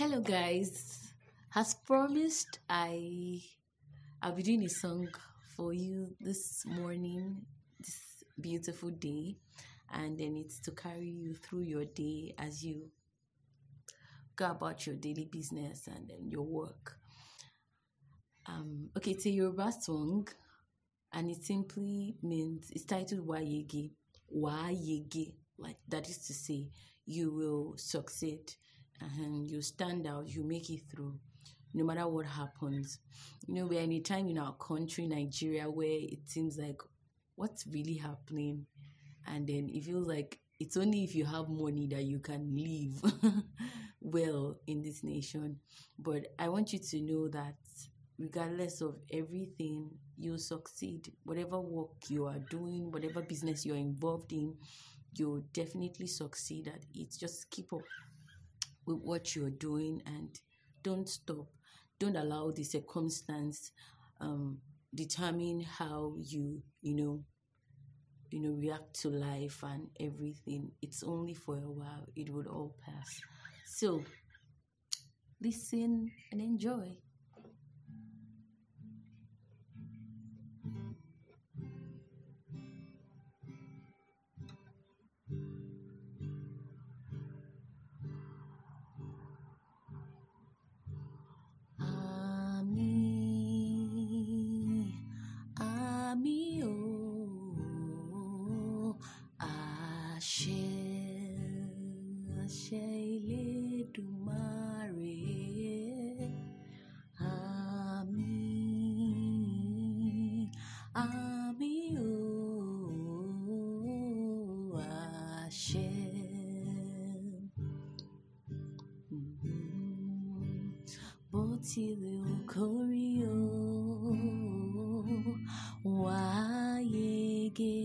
Hello guys, as promised, I'll be doing a song for you this morning, this beautiful day, and then it's to carry you through your day as you go about your daily business and then your work. Okay, it's a Yoruba song, and it simply means, it's titled Wa Yege. Wa Yege, like that is to say, you will succeed. And you stand out, you make it through, no matter what happens. You know, we're in a time in our country, Nigeria, where it seems like, what's really happening? And then it feels like it's only if you have money that you can live well in this nation. But I want you to know that regardless of everything, you'll succeed. Whatever work you are doing, whatever business you're involved in, you'll definitely succeed at it. Just keep up with what you're doing and don't stop. Don't allow the circumstance determine how you react to life and everything. It's only for a while. It would all pass. So listen and enjoy. Wa Yege,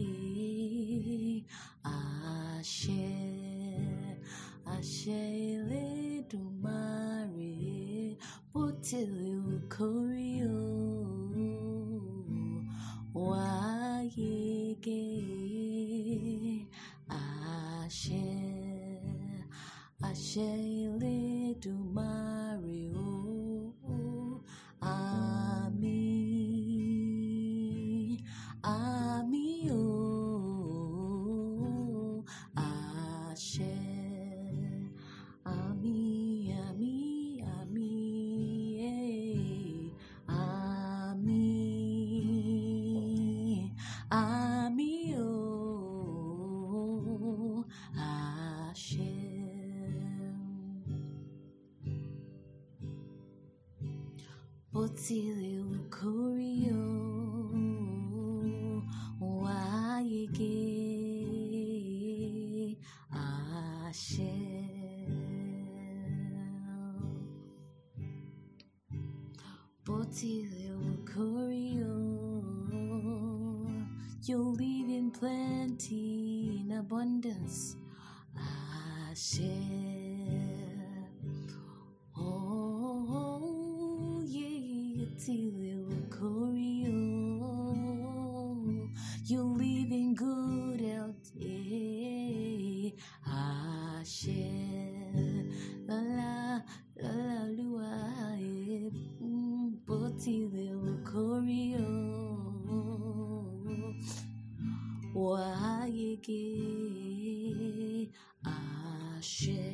Ashe Elédùmarè, bó tilẹ̀ wù kó rí o. Wa Yege, Ashe Elédùmarè o. Wa Yege, Ashe. You'll live in plenty, in abundance, Ashe. You're living good out there, Ashe. La la la la lua, boti le korio. Wa Yege, Ashe.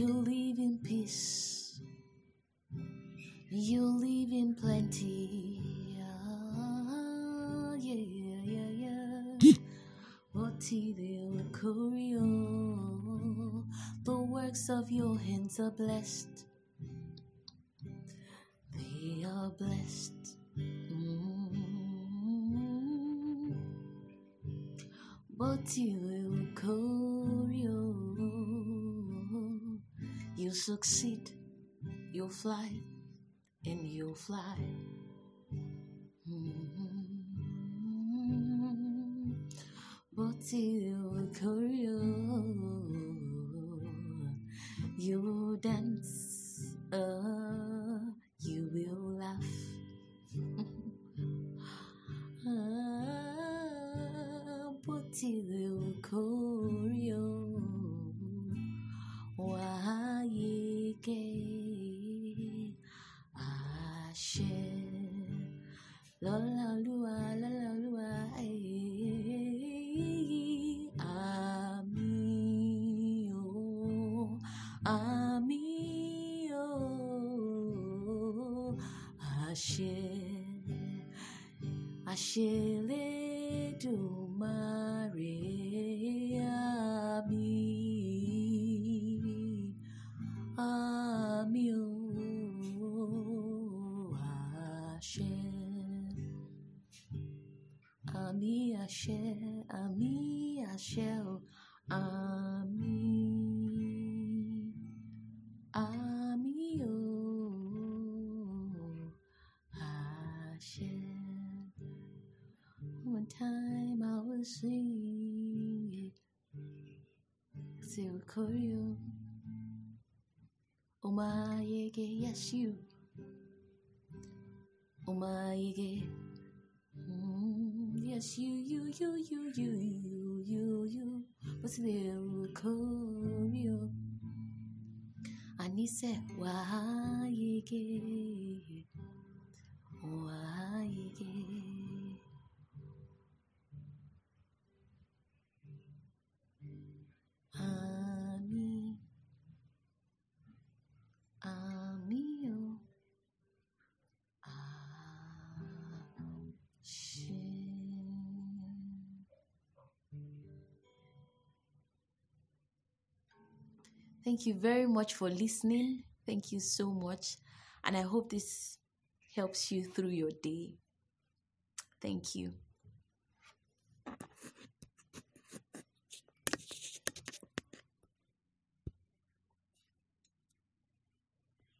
You live in peace, you live in plenty. Oh, yeah. The works of your hands are blessed. They are blessed. But you will call your own. You succeed, you'll fly, and you'll fly. But you will call your own. You will dance, you will laugh. You will call your Wa Yege Ashe la lua amio Ashe Ashe le do Maria mi amio ami ashe o ami o ashe. One time I will sing it. Say we call you Wa Yege, yes you Wa Yege, yes you. But they will call you and he said Wa Yege, Wa Yege. Thank you very much for listening. Thank you so much. And I hope this helps you through your day. Thank you.